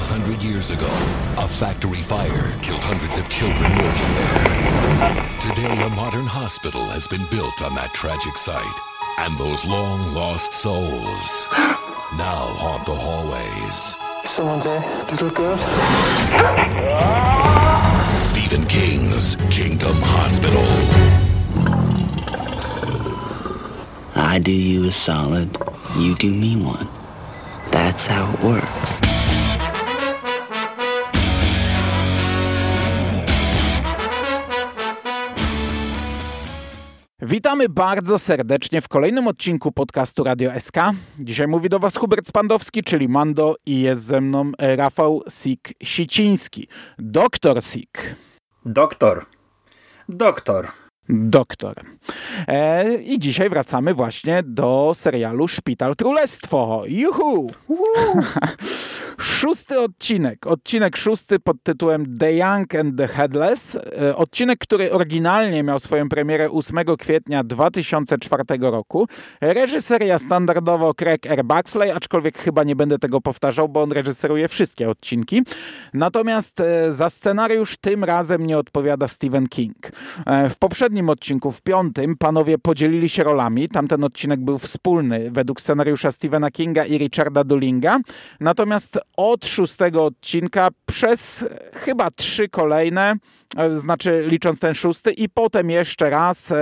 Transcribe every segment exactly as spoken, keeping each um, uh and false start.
A hundred years ago, a factory fire killed hundreds of children working there. Today, a modern hospital has been built on that tragic site. And those long-lost souls now haunt the hallways. Is someone there, little girl? Stephen King's Kingdom Hospital. I do you a solid, you do me one. That's how it works. Witamy bardzo serdecznie w kolejnym odcinku podcastu Radio S K. Dzisiaj mówi do Was Hubert Spandowski, czyli Mando, i jest ze mną Rafał Siciński. Doktor Sik. Doktor. Doktor. Doktor. E, I dzisiaj wracamy właśnie do serialu Szpital Królestwo. Juhu! Szósty odcinek. Odcinek szósty pod tytułem The Young and the Headless. Odcinek, który oryginalnie miał swoją premierę ósmego kwietnia dwa tysiące czwartego roku. Reżyseria standardowo Craig R. Baxley, aczkolwiek chyba nie będę tego powtarzał, bo on reżyseruje wszystkie odcinki. Natomiast za scenariusz tym razem nie odpowiada Stephen King. W poprzednim odcinku, w piątym, panowie podzielili się rolami. Tamten odcinek był wspólny według scenariusza Stephena Kinga i Richarda Doolinga. Natomiast od szóstego odcinka przez chyba trzy kolejne, znaczy licząc ten szósty, i potem jeszcze raz e,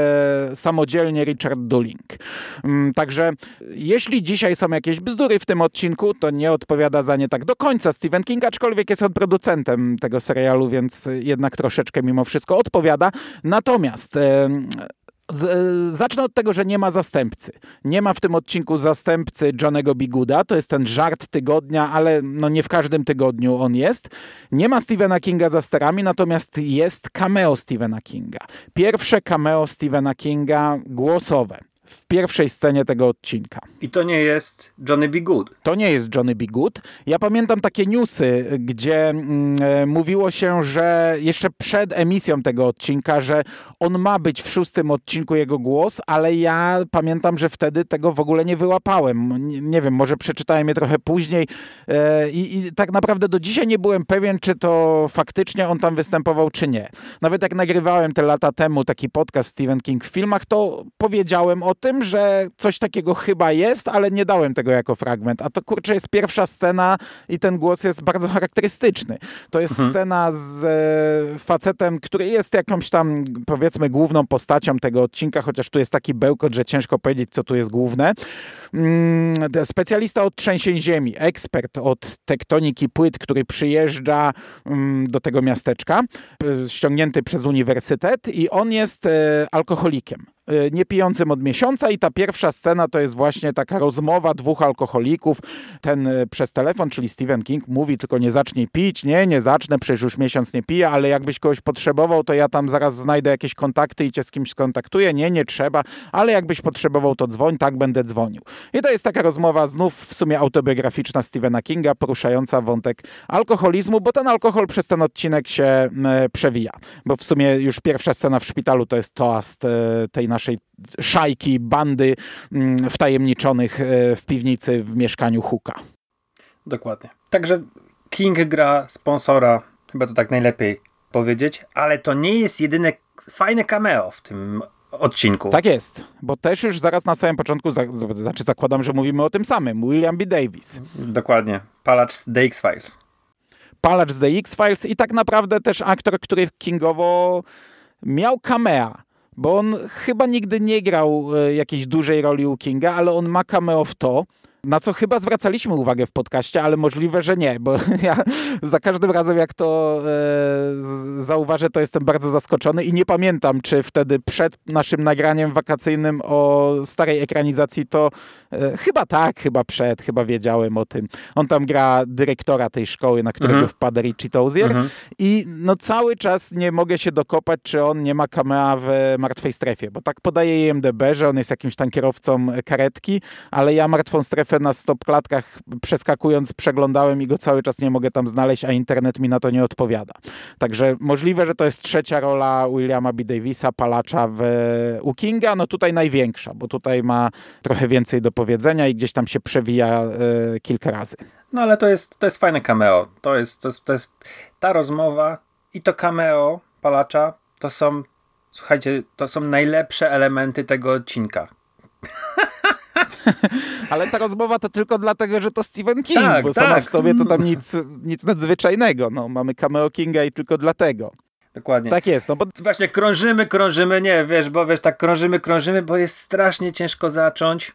samodzielnie Richard Dooling. Także jeśli dzisiaj są jakieś bzdury w tym odcinku, to nie odpowiada za nie tak do końca Stephen King, aczkolwiek jest on producentem tego serialu, więc jednak troszeczkę mimo wszystko odpowiada. Natomiast e, zacznę od tego, że nie ma zastępcy. Nie ma w tym odcinku zastępcy Johnnego Biguda. To jest ten żart tygodnia, ale no nie w każdym tygodniu on jest. Nie ma Stephena Kinga za sterami, natomiast jest cameo Stephena Kinga. Pierwsze cameo Stephena Kinga głosowe w pierwszej scenie tego odcinka. I to nie jest Johnny B. Goode. To nie jest Johnny B. Goode. Ja pamiętam takie newsy, gdzie mm, mówiło się, że jeszcze przed emisją tego odcinka, że on ma być w szóstym odcinku jego głos, ale ja pamiętam, że wtedy tego w ogóle nie wyłapałem. Nie, nie wiem, może przeczytałem je trochę później e, i, i tak naprawdę do dzisiaj nie byłem pewien, czy to faktycznie on tam występował, czy nie. Nawet jak nagrywałem te lata temu taki podcast Stephen King w filmach, to powiedziałem o tym, że coś takiego chyba jest, ale nie dałem tego jako fragment. A to kurczę jest pierwsza scena i ten głos jest bardzo charakterystyczny. To jest mhm. scena z e, facetem, który jest jakąś tam, powiedzmy, główną postacią tego odcinka, chociaż tu jest taki bełkot, że ciężko powiedzieć, co tu jest główne. Mm, specjalista od trzęsień ziemi, ekspert od tektoniki płyt, który przyjeżdża mm, do tego miasteczka, ściągnięty przez uniwersytet, i on jest e, alkoholikiem. Nie pijącym od miesiąca, i ta pierwsza scena to jest właśnie taka rozmowa dwóch alkoholików. Ten przez telefon, czyli Stephen King, mówi tylko: nie zacznij pić, nie, nie zacznę, przecież już miesiąc nie piję, ale jakbyś kogoś potrzebował, to ja tam zaraz znajdę jakieś kontakty i cię z kimś skontaktuję, nie, nie trzeba, ale jakbyś potrzebował, to dzwoń, tak, będę dzwonił. I to jest taka rozmowa znów w sumie autobiograficzna Stephena Kinga, poruszająca wątek alkoholizmu, bo ten alkohol przez ten odcinek się e, przewija, bo w sumie już pierwsza scena w szpitalu to jest toast e, tej naszej naszej szajki, bandy mm, wtajemniczonych y, w piwnicy w mieszkaniu Hooka. Dokładnie. Także King gra sponsora, chyba to tak najlepiej powiedzieć, ale to nie jest jedyne fajne cameo w tym odcinku. Tak jest, bo też już zaraz na samym początku, za, znaczy zakładam, że mówimy o tym samym, William B. Davis. Dokładnie. Palacz z The X-Files. Palacz z The X-Files i tak naprawdę też aktor, który kingowo miał camea. Bo on chyba nigdy nie grał y, jakiejś dużej roli u Kinga, ale on ma cameo w to, na co chyba zwracaliśmy uwagę w podcaście, ale możliwe, że nie, bo ja za każdym razem, jak to e, zauważę, to jestem bardzo zaskoczony i nie pamiętam, czy wtedy przed naszym nagraniem wakacyjnym o starej ekranizacji to e, chyba tak, chyba przed, chyba wiedziałem o tym. On tam gra dyrektora tej szkoły, na którego mhm. wpada Richie Tozier mhm. i no cały czas nie mogę się dokopać, czy on nie ma camea w Martwej Strefie, bo tak podaje I M D B, że on jest jakimś tam kierowcą karetki, ale ja Martwą Strefę F N na stopklatkach przeskakując przeglądałem i go cały czas nie mogę tam znaleźć, a internet mi na to nie odpowiada. Także możliwe, że to jest trzecia rola Williama B. Davisa, palacza w, u Kinga, no tutaj największa, bo tutaj ma trochę więcej do powiedzenia i gdzieś tam się przewija y, kilka razy. No ale to jest, to jest fajne cameo. To jest, to jest, to jest ta rozmowa i to cameo palacza, to są, słuchajcie, to są najlepsze elementy tego odcinka. Ale ta rozmowa to tylko dlatego, że to Stephen King, tak, bo tak. Sama w sobie to tam nic, nic nadzwyczajnego. No, mamy cameo Kinga i tylko dlatego. Dokładnie. Tak jest. No bo... Właśnie krążymy, krążymy, nie, wiesz, bo wiesz, tak krążymy, krążymy, bo jest strasznie ciężko zacząć,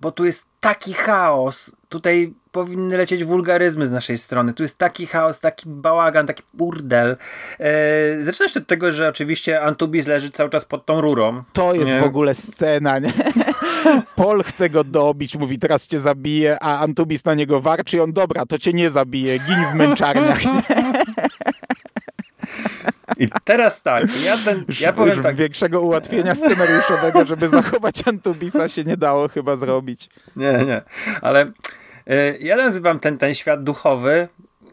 bo tu jest taki chaos. Tutaj powinny lecieć wulgaryzmy z naszej strony. Tu jest taki chaos, taki bałagan, taki burdel. Eee, zaczyna się od tego, że oczywiście Antubis leży cały czas pod tą rurą. To jest nie? w ogóle scena, nie? Paul chce go dobić, mówi teraz cię zabije, a Antubis na niego warczy i on, dobra, to cię nie zabije, gin w męczarniach. Nie? I teraz tak, ja, ten, ja już, powiem już tak. Większego ułatwienia scenariuszowego, żeby zachować Antubisa się nie dało chyba zrobić. Nie, nie, ale y, ja nazywam ten, ten świat duchowy,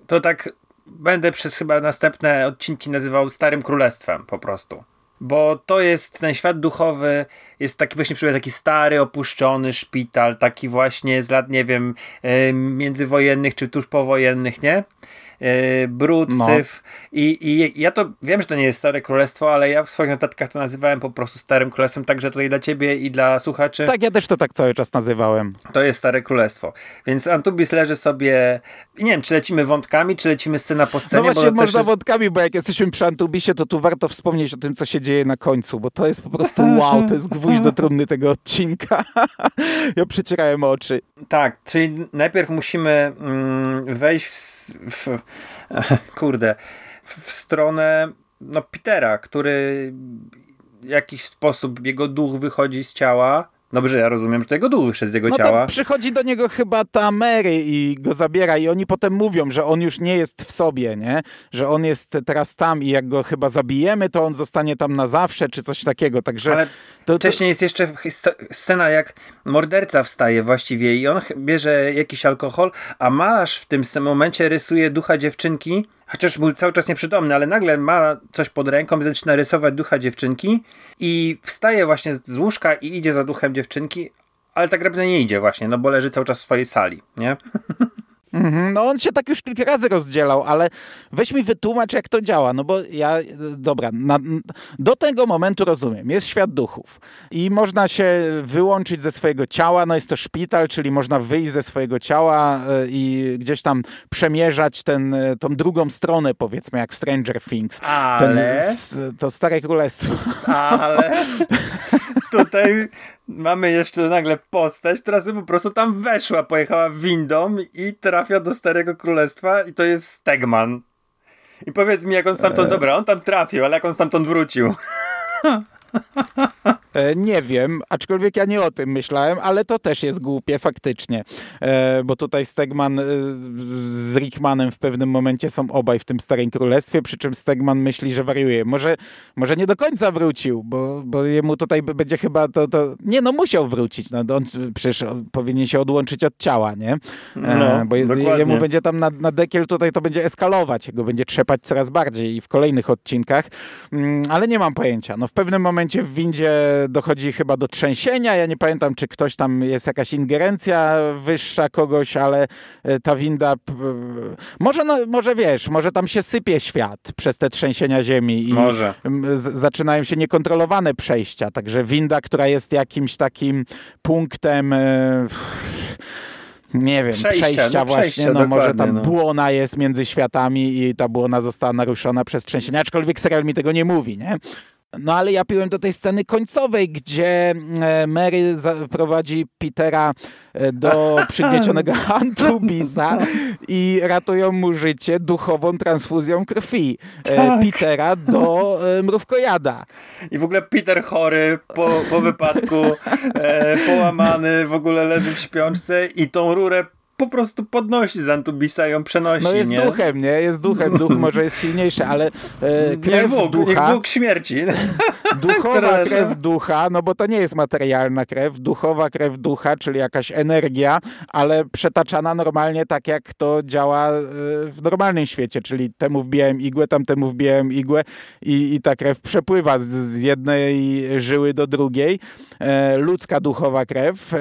to tak będę przez chyba następne odcinki nazywał Starym Królestwem po prostu. Bo to jest, ten świat duchowy jest taki właśnie przykład, taki stary, opuszczony szpital, taki właśnie z lat, nie wiem, y, międzywojennych czy tuż powojennych, nie? Yy, brud, no. syf I, i ja to wiem, że to nie jest Stare Królestwo, ale ja w swoich notatkach to nazywałem po prostu Starym Królestwem, także tutaj dla ciebie i dla słuchaczy. Tak, ja też to tak cały czas nazywałem. To jest Stare Królestwo. Więc Antubis leży sobie i nie wiem, czy lecimy wątkami, czy lecimy scena po scenie. No właśnie, bo można jest... wątkami, bo jak jesteśmy przy Antubisie, to tu warto wspomnieć o tym, co się dzieje na końcu, bo to jest po prostu wow, to jest gwóźdź do trumny tego odcinka. Ja przecierałem oczy. Tak, czyli najpierw musimy mm, wejść w, w kurde, w stronę no Petera, który w jakiś sposób, jego duch wychodzi z ciała. Dobrze, ja rozumiem, że to jego duch wyszedł z jego no ciała. No przychodzi do niego chyba ta Mary i go zabiera i oni potem mówią, że on już nie jest w sobie, nie? Że on jest teraz tam i jak go chyba zabijemy, to on zostanie tam na zawsze, czy coś takiego. Także ale to, wcześniej to... jest jeszcze scena, jak morderca wstaje właściwie i on bierze jakiś alkohol, a malarz w tym momencie rysuje ducha dziewczynki, chociaż był cały czas nieprzytomny, ale nagle ma coś pod ręką i zaczyna rysować ducha dziewczynki i wstaje właśnie z łóżka i idzie za duchem dziewczynki, ale tak naprawdę nie idzie właśnie, no bo leży cały czas w swojej sali, nie? No on się tak już kilka razy rozdzielał, ale weź mi wytłumacz, jak to działa, no bo ja, dobra, na, do tego momentu rozumiem, jest świat duchów i można się wyłączyć ze swojego ciała, no jest to szpital, czyli można wyjść ze swojego ciała i gdzieś tam przemierzać ten, tą drugą stronę, powiedzmy, jak w Stranger Things. Ale... Ten, to Stare Królestwo. Ale... Tutaj mamy jeszcze nagle postać, która sobie po prostu tam weszła, pojechała windą i trafia do Starego Królestwa i to jest Stegman. I powiedz mi, jak on stamtąd, eee. dobra, on tam trafił, ale jak on stamtąd wrócił? E, nie wiem, aczkolwiek ja nie o tym myślałem, ale to też jest głupie faktycznie, e, bo tutaj Stegman e, z Rickmanem w pewnym momencie są obaj w tym Starym Królestwie, przy czym Stegman myśli, że wariuje. Może, może nie do końca wrócił, bo, bo jemu tutaj będzie chyba to... to... Nie, no musiał wrócić, no, on przecież powinien się odłączyć od ciała, nie? E, no, bo je, jemu będzie tam na, na dekiel tutaj to będzie eskalować, go będzie trzepać coraz bardziej i w kolejnych odcinkach, mm, ale nie mam pojęcia. No w W pewnym momencie w windzie dochodzi chyba do trzęsienia. Ja nie pamiętam, czy ktoś tam jest jakaś ingerencja wyższa kogoś, ale ta winda... Może, no, może wiesz, może tam się sypie świat przez te trzęsienia ziemi i może. Z- zaczynają się niekontrolowane przejścia. Także winda, która jest jakimś takim punktem... Yy... Nie wiem, przejścia, przejścia no, właśnie, przejścia, no może tam no. błona jest między światami i ta błona została naruszona przez trzęsienia, aczkolwiek serial mi tego nie mówi, nie? No ale ja piłem do tej sceny końcowej, gdzie Mary prowadzi Petera do przygniecionego Antubisa i ratują mu życie duchową transfuzją krwi tak. Petera do mrówkojada. I w ogóle Peter chory po, po wypadku, e, połamany, w ogóle leży w śpiączce i tą rurę po prostu podnosi z Antubisa i ją przenosi. No jest nie? duchem, nie? Jest duchem. Duch może jest silniejszy, ale... E, krew Bóg, ducha... Niech Bóg śmierci. duchowa krew ducha, no bo to nie jest materialna krew, duchowa krew ducha, czyli jakaś energia, ale przetaczana normalnie tak, jak to działa w normalnym świecie, czyli temu wbijałem igłę, tamtemu wbijałem igłę i, i ta krew przepływa z, z jednej żyły do drugiej. E, ludzka duchowa krew e,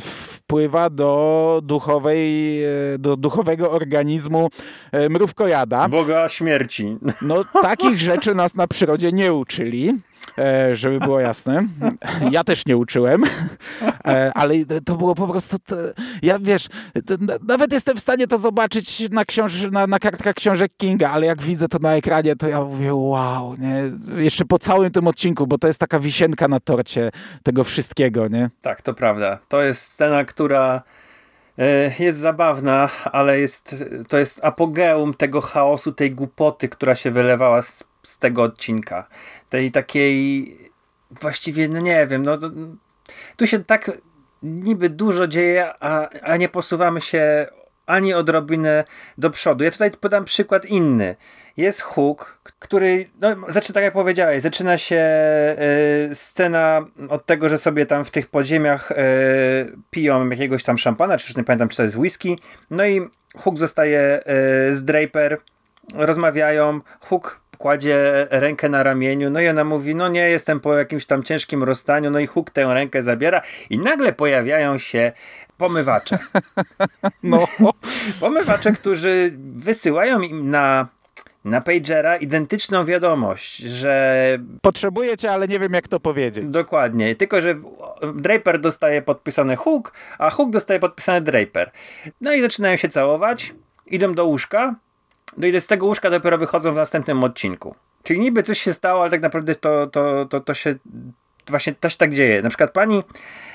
wpływa do duchowej, do duchowego organizmu e, mrówkojada. Boga śmierci. No takich rzeczy nas na przyrodzie nie uczyli. E, żeby było jasne. Ja też nie uczyłem, e, ale to było po prostu, to, ja wiesz, to, na, nawet jestem w stanie to zobaczyć na, książ- na, na kartkach książek Kinga, ale jak widzę to na ekranie, to ja mówię wow, nie? Jeszcze po całym tym odcinku, bo to jest taka wisienka na torcie tego wszystkiego, nie? Tak, to prawda. To jest scena, która jest zabawna, ale jest, to jest apogeum tego chaosu, tej głupoty, która się wylewała z, z tego odcinka. Tej takiej właściwie, no nie wiem, no to, tu się tak niby dużo dzieje, a, a nie posuwamy się ani odrobinę do przodu. Ja tutaj podam przykład inny. Jest Hook, który, no zaczyna, tak jak powiedziałeś, zaczyna się y, scena od tego, że sobie tam w tych podziemiach y, piją jakiegoś tam szampana, czy już nie pamiętam, czy to jest whisky. No i Hook zostaje y, z Draper, rozmawiają, Hook kładzie rękę na ramieniu, no i ona mówi, no nie, jestem po jakimś tam ciężkim rozstaniu, no i Hook tę rękę zabiera i nagle pojawiają się pomywacze. No. Pomywacze, którzy wysyłają im na na pagera identyczną wiadomość, że potrzebuję cię, ale nie wiem jak to powiedzieć. Dokładnie, tylko że Draper dostaje podpisany Hook, a Hook dostaje podpisany Draper. No i zaczynają się całować, idą do łóżka, no i z tego łóżka dopiero wychodzą w następnym odcinku. Czyli niby coś się stało, ale tak naprawdę to, to, to, to się właśnie też tak dzieje. Na przykład pani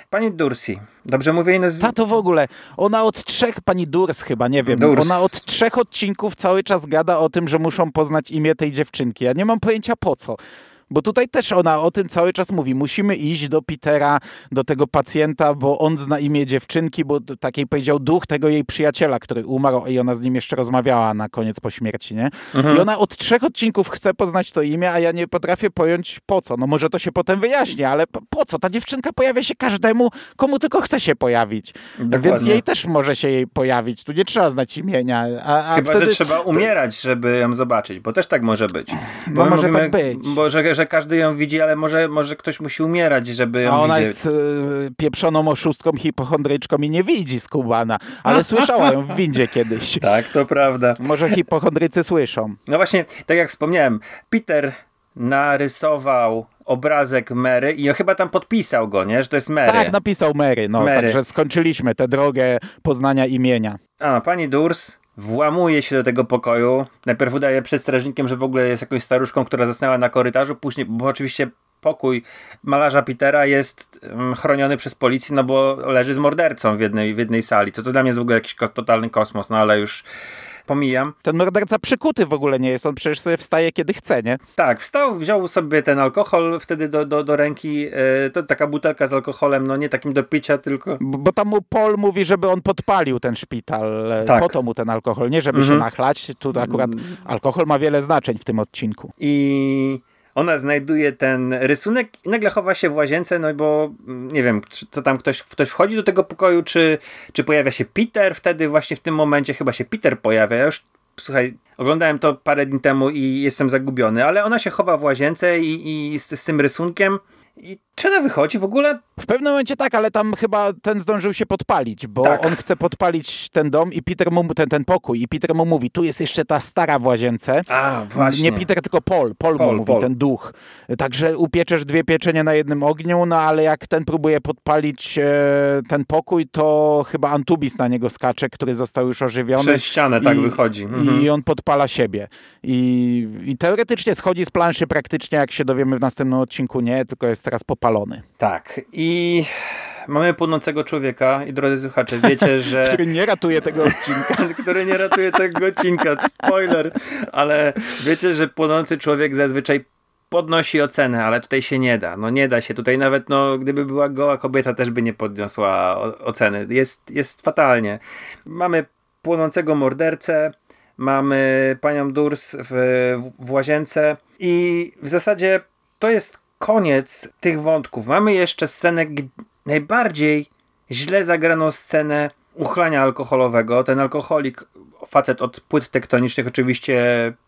Pani Dursi. Dobrze mówię jej nazwisko? Ta to w ogóle. Ona od trzech, pani Durs chyba, nie wiem. Durs. Ona od trzech odcinków cały czas gada o tym, że muszą poznać imię tej dziewczynki. Ja nie mam pojęcia po co. Bo tutaj też ona o tym cały czas mówi. Musimy iść do Petera, do tego pacjenta, bo on zna imię dziewczynki, bo tak jej powiedział duch tego jej przyjaciela, który umarł i ona z nim jeszcze rozmawiała na koniec po śmierci, nie? Mhm. I ona od trzech odcinków chce poznać to imię, a ja nie potrafię pojąć po co. No może to się potem wyjaśni, ale po co? Ta dziewczynka pojawia się każdemu, komu tylko chce się pojawić. Dokładnie. Więc jej też może się jej pojawić. Tu nie trzeba znać imienia. A, a Chyba, wtedy... że trzeba umierać, żeby ją zobaczyć, bo też tak może być. Bo no może tak być. Bo, że że każdy ją widzi, ale może, może ktoś musi umierać, żeby ją widzieć. A ona widzieć. jest y, pieprzoną oszustką, hipochondryczką i nie widzi skubana, ale słyszała ją w windzie kiedyś. Tak, to prawda. Może hipochondrycy słyszą. No właśnie, tak jak wspomniałem, Peter narysował obrazek Mary i chyba tam podpisał go, nie? Że to jest Mary. Tak, napisał Mary, no. Mary. Także skończyliśmy tę drogę poznania imienia. A, pani Durs włamuje się do tego pokoju. Najpierw udaje przed strażnikiem, że w ogóle jest jakąś staruszką, która zasnęła na korytarzu. Później, bo oczywiście pokój malarza Petera jest mm, chroniony przez policję, no bo leży z mordercą w jednej, w jednej sali. Co to dla mnie jest w ogóle jakiś totalny kosmos, no ale już pomijam. Ten morderca przykuty w ogóle nie jest. On przecież sobie wstaje, kiedy chce, nie? Tak, wstał, wziął sobie ten alkohol wtedy do, do, do ręki. Yy, to taka butelka z alkoholem, no nie takim do picia, tylko... Bo, bo tam mu Paul mówi, żeby on podpalił ten szpital. Tak. Po to mu ten alkohol, nie żeby mhm. się nachlać. Tu akurat alkohol ma wiele znaczeń w tym odcinku. I... Ona znajduje ten rysunek i nagle chowa się w łazience, no bo nie wiem, czy to tam ktoś, ktoś wchodzi do tego pokoju, czy, czy pojawia się Peter wtedy właśnie w tym momencie. Chyba się Peter pojawia. Ja już, słuchaj, oglądałem to parę dni temu i jestem zagubiony, ale ona się chowa w łazience i, i z, z tym rysunkiem. I czy ona wychodzi w ogóle? W pewnym momencie tak, ale tam chyba ten zdążył się podpalić, bo tak. on chce podpalić ten dom i Peter mu, ten, ten pokój i Peter mu mówi, tu jest jeszcze ta stara w łazience. A, właśnie. Nie Peter, tylko Paul. Paul, Paul mu mówi, Paul. ten duch. Także upieczesz dwie pieczenie na jednym ogniu, no ale jak ten próbuje podpalić e, ten pokój, to chyba Antubis na niego skacze, który został już ożywiony. Przez ścianę i, tak wychodzi. Mhm. I on podpala siebie. I, I teoretycznie schodzi z planszy praktycznie, jak się dowiemy w następnym odcinku, nie, tylko jest teraz popalony. Tak. I mamy płonącego człowieka i drodzy słuchacze, wiecie, że... który nie ratuje tego odcinka. który nie ratuje tego odcinka. Spoiler. Ale wiecie, że płonący człowiek zazwyczaj podnosi ocenę, ale tutaj się nie da. No nie da się. Tutaj nawet, no, gdyby była goła kobieta, też by nie podniosła oceny. Jest, jest fatalnie. Mamy płonącego mordercę. Mamy panią Durs w, w łazience i w zasadzie to jest koniec tych wątków. Mamy jeszcze scenę, najbardziej źle zagraną scenę uchlania alkoholowego. Ten alkoholik, facet od płyt tektonicznych, oczywiście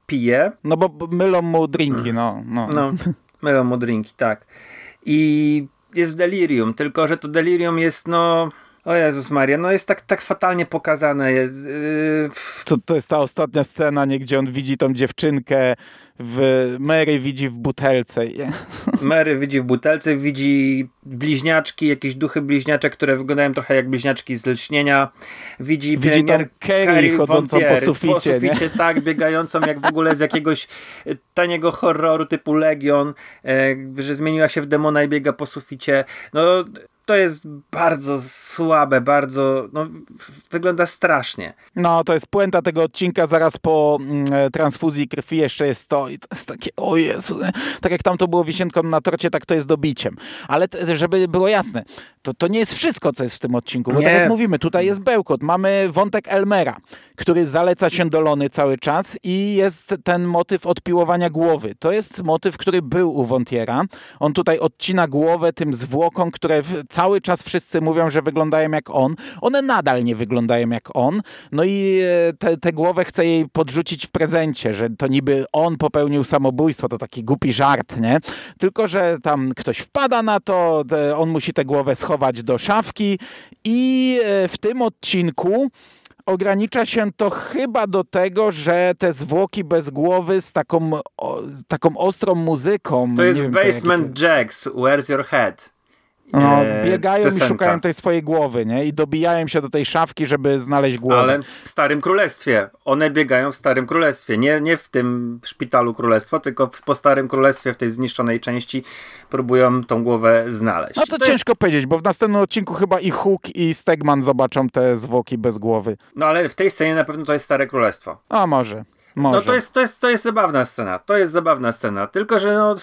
pije. No bo mylą mu drinki, no. No, no mylą mu drinki, tak. I jest w delirium, tylko że to delirium jest, no... O Jezus Maria, no jest tak, tak fatalnie pokazane. Yy... To, to jest ta ostatnia scena, nie, gdzie on widzi tą dziewczynkę, w... Mary widzi w butelce. Mary widzi w butelce, widzi bliźniaczki, jakieś duchy bliźniaczek, które wyglądają trochę jak bliźniaczki z Lśnienia. Widzi, widzi tą Kerry chodzącą Fontier, po suficie. Po suficie, nie? Tak, biegającą jak w ogóle z jakiegoś taniego horroru typu Legion, yy, że zmieniła się w demona i biega po suficie. No... To jest bardzo słabe, bardzo, no, wygląda strasznie. No, to jest puenta tego odcinka, zaraz po mm, transfuzji krwi jeszcze jest to i to jest takie, o Jezu, tak jak tam to było wisienką na torcie, tak to jest dobiciem. Ale t- żeby było jasne, to, to nie jest wszystko, co jest w tym odcinku, bo nie. Tak jak mówimy, tutaj jest bełkot, mamy wątek Elmera, który zaleca się dolony cały czas i jest ten motyw odpiłowania głowy. To jest motyw, który był u Fontiera. On tutaj odcina głowę tym zwłokom, które w cały czas wszyscy mówią, że wyglądają jak on. One nadal nie wyglądają jak on. No i tę głowę chce jej podrzucić w prezencie, że to niby on popełnił samobójstwo. To taki głupi żart, nie? Tylko że tam ktoś wpada na to, on musi tę głowę schować do szafki i w tym odcinku ogranicza się to chyba do tego, że te zwłoki bez głowy z taką, o, taką ostrą muzyką. To jest wiem, Basement Jaxx, to... Where's Your Head? No, biegają piosenka. I szukają tej swojej głowy, nie? I dobijają się do tej szafki, żeby znaleźć głowę. Ale w Starym Królestwie. One biegają w Starym Królestwie. Nie, nie w tym Szpitalu Królestwo, tylko po Starym Królestwie, w tej zniszczonej części próbują tą głowę znaleźć. No to, to ciężko jest... powiedzieć, bo w następnym odcinku chyba i Hook, i Stegman zobaczą te zwłoki bez głowy. No ale w tej scenie na pewno to jest Stare Królestwo. A może. Może. No to jest, to jest, to jest zabawna scena. To jest zabawna scena. Tylko że no...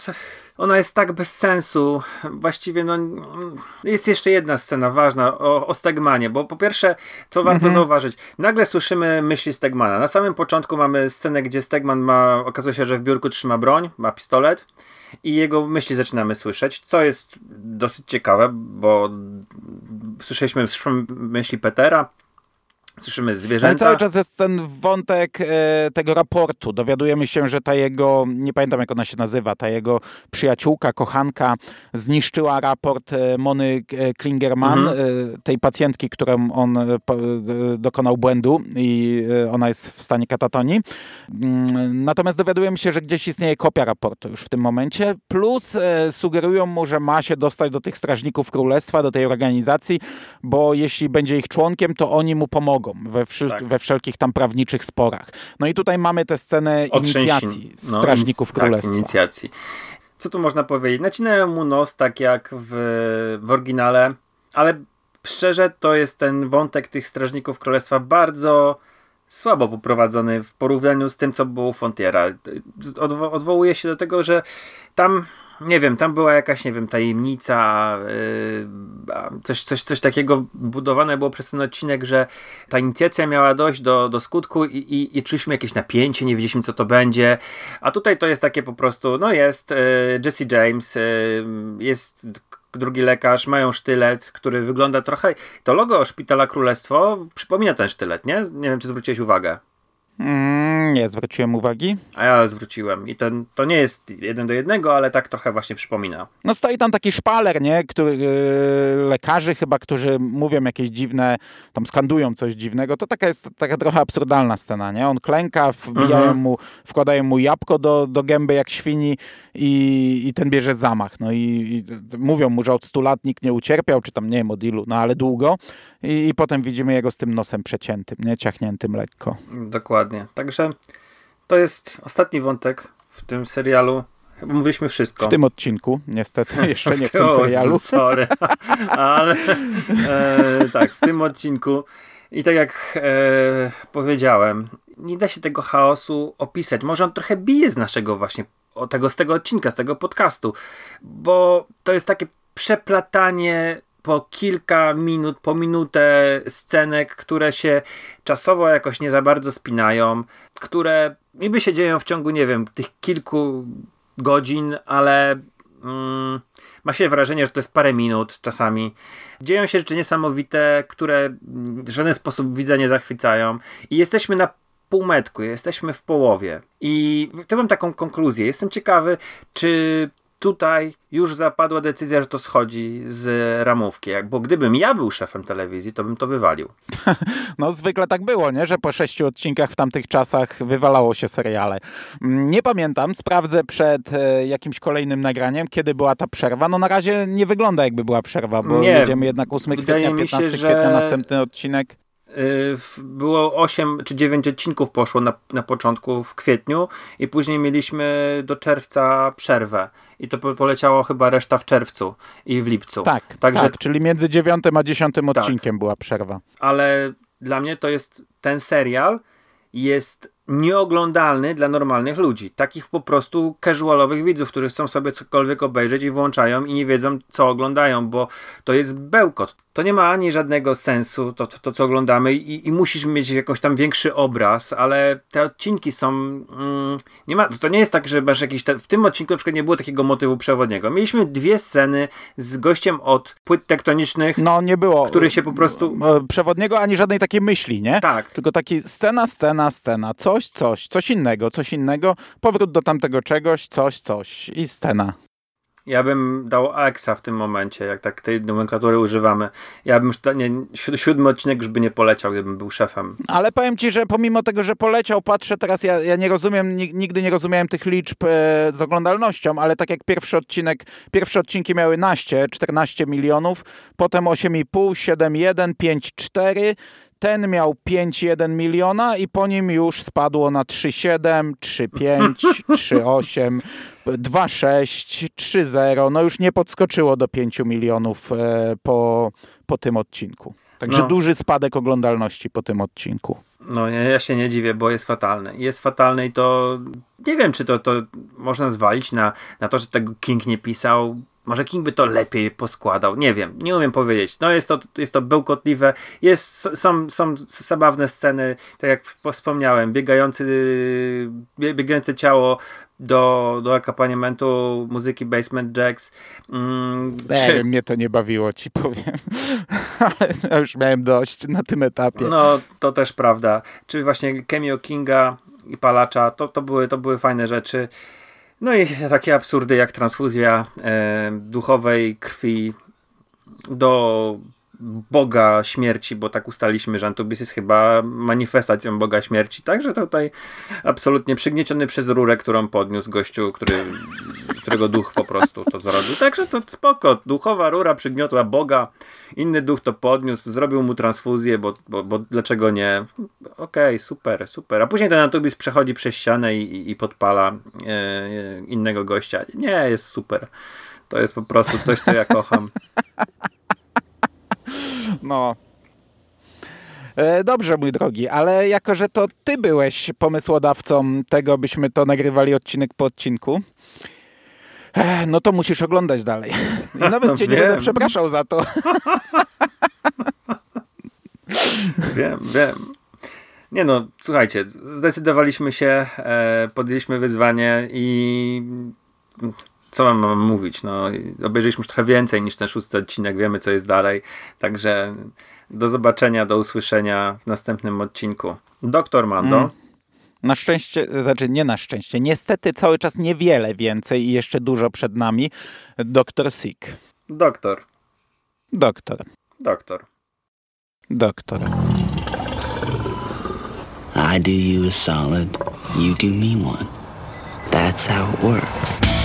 Ona jest tak bez sensu. Właściwie no... Jest jeszcze jedna scena ważna o, o Stegmanie, bo po pierwsze, co warto mhm. zauważyć, nagle słyszymy myśli Stegmana. Na samym początku mamy scenę, gdzie Stegman ma... Okazuje się, że w biurku trzyma broń, ma pistolet i jego myśli zaczynamy słyszeć, co jest dosyć ciekawe, bo słyszeliśmy myśli Petera, słyszymy zwierzęta. Ale cały czas jest ten wątek e, tego raportu. Dowiadujemy się, że ta jego, nie pamiętam jak ona się nazywa, ta jego przyjaciółka, kochanka zniszczyła raport e, Mony Klingerman, mhm. e, tej pacjentki, którą on e, dokonał błędu i e, ona jest w stanie katatonii. Natomiast dowiadujemy się, że gdzieś istnieje kopia raportu już w tym momencie. Plus e, sugerują mu, że ma się dostać do tych strażników królestwa, do tej organizacji, bo jeśli będzie ich członkiem, to oni mu pomogą. We, wszel- tak. we wszelkich tam prawniczych sporach. No i tutaj mamy tę scenę inicjacji no, strażników no, królestwa. Tak, inicjacji. Co tu można powiedzieć? Nacinają mu nos tak jak w, w oryginale, ale szczerze to jest ten wątek tych strażników królestwa bardzo słabo poprowadzony w porównaniu z tym, co było u Fontiera. Odwo- odwołuje się do tego, że tam nie wiem, tam była jakaś, nie wiem, tajemnica, yy, coś, coś, coś takiego budowane było przez ten odcinek, że ta inicjacja miała dojść do, do skutku i, i, i czuliśmy jakieś napięcie, nie wiedzieliśmy co to będzie, a tutaj to jest takie po prostu, no jest yy, Jesse James, yy, jest drugi lekarz, mają sztylet, który wygląda trochę, to logo Szpitala Królestwo przypomina ten sztylet, nie? Nie wiem, czy zwróciłeś uwagę. Mm, nie zwróciłem uwagi. A ja zwróciłem. I ten, to nie jest jeden do jednego, ale tak trochę właśnie przypomina. No stoi tam taki szpaler, nie? Który, yy, lekarzy chyba, którzy mówią jakieś dziwne, tam skandują coś dziwnego. To taka jest taka trochę absurdalna scena, nie? On klęka, wbijają mhm. mu, wkładają mu jabłko do, do gęby jak świni i, i ten bierze zamach. No i, i mówią mu, że od stu lat nikt nie ucierpiał, czy tam nie wiem od ilu, no ale długo. I, i potem widzimy jego z tym nosem przeciętym, nie? Ciachniętym lekko. Dokładnie. Także to jest ostatni wątek w tym serialu. Chyba mówiliśmy wszystko. W tym odcinku, niestety. Jeszcze nie w tym serialu. Sorry, ale e, tak, w tym odcinku. I tak jak e, powiedziałem, nie da się tego chaosu opisać. Może on trochę bije z naszego właśnie, o tego, z tego odcinka, z tego podcastu. Bo to jest takie przeplatanie po kilka minut, po minutę scenek, które się czasowo jakoś nie za bardzo spinają, które niby się dzieją w ciągu, nie wiem, tych kilku godzin, ale Mm, ma się wrażenie, że to jest parę minut czasami. Dzieją się rzeczy niesamowite, które w żaden sposób widza nie zachwycają. I jesteśmy na półmetku, jesteśmy w połowie. I to mam taką konkluzję. Jestem ciekawy, czy tutaj już zapadła decyzja, że to schodzi z ramówki. Bo gdybym ja był szefem telewizji, to bym to wywalił. No zwykle tak było, nie? Że po sześciu odcinkach w tamtych czasach wywalało się seriale. Nie pamiętam, sprawdzę przed jakimś kolejnym nagraniem, kiedy była ta przerwa. No na razie nie wygląda, jakby była przerwa, bo nie, jedziemy jednak ósmego kwietnia, piętnastego kwietnia, następny odcinek. Było osiem czy dziewięć odcinków poszło na, na początku w kwietniu i później mieliśmy do czerwca przerwę i to poleciało chyba reszta w czerwcu i w lipcu. Tak, Także... tak czyli między dziewiątym a dziesiątym odcinkiem tak. była przerwa. Ale dla mnie to jest, ten serial jest nieoglądalny dla normalnych ludzi, takich po prostu casualowych widzów, którzy chcą sobie cokolwiek obejrzeć i włączają i nie wiedzą, co oglądają, bo to jest bełkot. To nie ma ani żadnego sensu, to, to, to co oglądamy i, i musisz mieć jakoś tam większy obraz, ale te odcinki są... Mm, nie ma, to nie jest tak, że masz jakiś... Te, w tym odcinku na przykład nie było takiego motywu przewodniego. Mieliśmy dwie sceny z gościem od płyt tektonicznych, no, nie było, który się po prostu... Przewodniego ani żadnej takiej myśli, nie? Tak. Tylko taki scena, scena, scena, co Coś, coś, coś innego, coś innego, powrót do tamtego czegoś, coś, coś i scena. Ja bym dał Axa w tym momencie, jak tak tej nomenklatury używamy. Ja bym, nie, siódmy odcinek już by nie poleciał, gdybym był szefem. Ale powiem ci, że pomimo tego, że poleciał, patrzę teraz, ja, ja nie rozumiem, nigdy nie rozumiałem tych liczb e, z oglądalnością, ale tak jak pierwszy odcinek, pierwsze odcinki miały naście, czternaście milionów, potem osiem i pół, siedem i jeden, pięć i cztery. Ten miał pięć i jeden miliona i po nim już spadło na trzy i siedem, trzy i pięć, trzy i osiem, dwa i sześć, trzy i zero. No już nie podskoczyło do pięciu milionów e, po, po tym odcinku. Także no. Duży spadek oglądalności po tym odcinku. No ja się nie dziwię, bo jest fatalny. Jest fatalny i to nie wiem, czy to, to można zwalić na, na to, że tego King nie pisał. Może King by to lepiej poskładał. Nie wiem, nie umiem powiedzieć. No jest to, jest to bełkotliwe. Jest, są, są zabawne sceny, tak jak wspomniałem, biegający, biegające ciało do, do akompaniamentu muzyki Basement Jaxx. Mm, ja czy... Mnie to nie bawiło, ci powiem. Ale ja już miałem dość na tym etapie. No, to też prawda. Czy właśnie cameo Kinga i Palacza, to, to, były, to były fajne rzeczy. No i takie absurdy jak transfuzja e, duchowej krwi do Boga Śmierci, bo tak ustaliśmy, że Antubis jest chyba manifestacją Boga Śmierci. Także tutaj absolutnie przygnieciony przez rurę, którą podniósł gościu, który, którego duch po prostu to zrobił. Także to spoko. Duchowa rura przygniotła Boga, inny duch to podniósł, zrobił mu transfuzję, bo, bo, bo dlaczego nie? Okej, okay, super, super. A później ten Antubis przechodzi przez ścianę i, i podpala e, innego gościa. Nie, jest super. To jest po prostu coś, co ja kocham. No. Dobrze, mój drogi, ale jako, że to ty byłeś pomysłodawcą tego, byśmy to nagrywali odcinek po odcinku, no to musisz oglądać dalej. I nawet no cię wiem. Nie będę przepraszał za to. Wiem, wiem. Nie no, słuchajcie, zdecydowaliśmy się, e, podjęliśmy wyzwanie i... Co mam, mam mówić? No, obejrzeliśmy już trochę więcej niż ten szósty odcinek, wiemy co jest dalej. Także do zobaczenia, do usłyszenia w następnym odcinku. Doktor Mando. Mm. Na szczęście, znaczy nie na szczęście, niestety cały czas niewiele więcej i jeszcze dużo przed nami. Doktor Sick. Doktor. Doktor. Doktor. Doktor. I do you a solid, you do me one. That's how it works.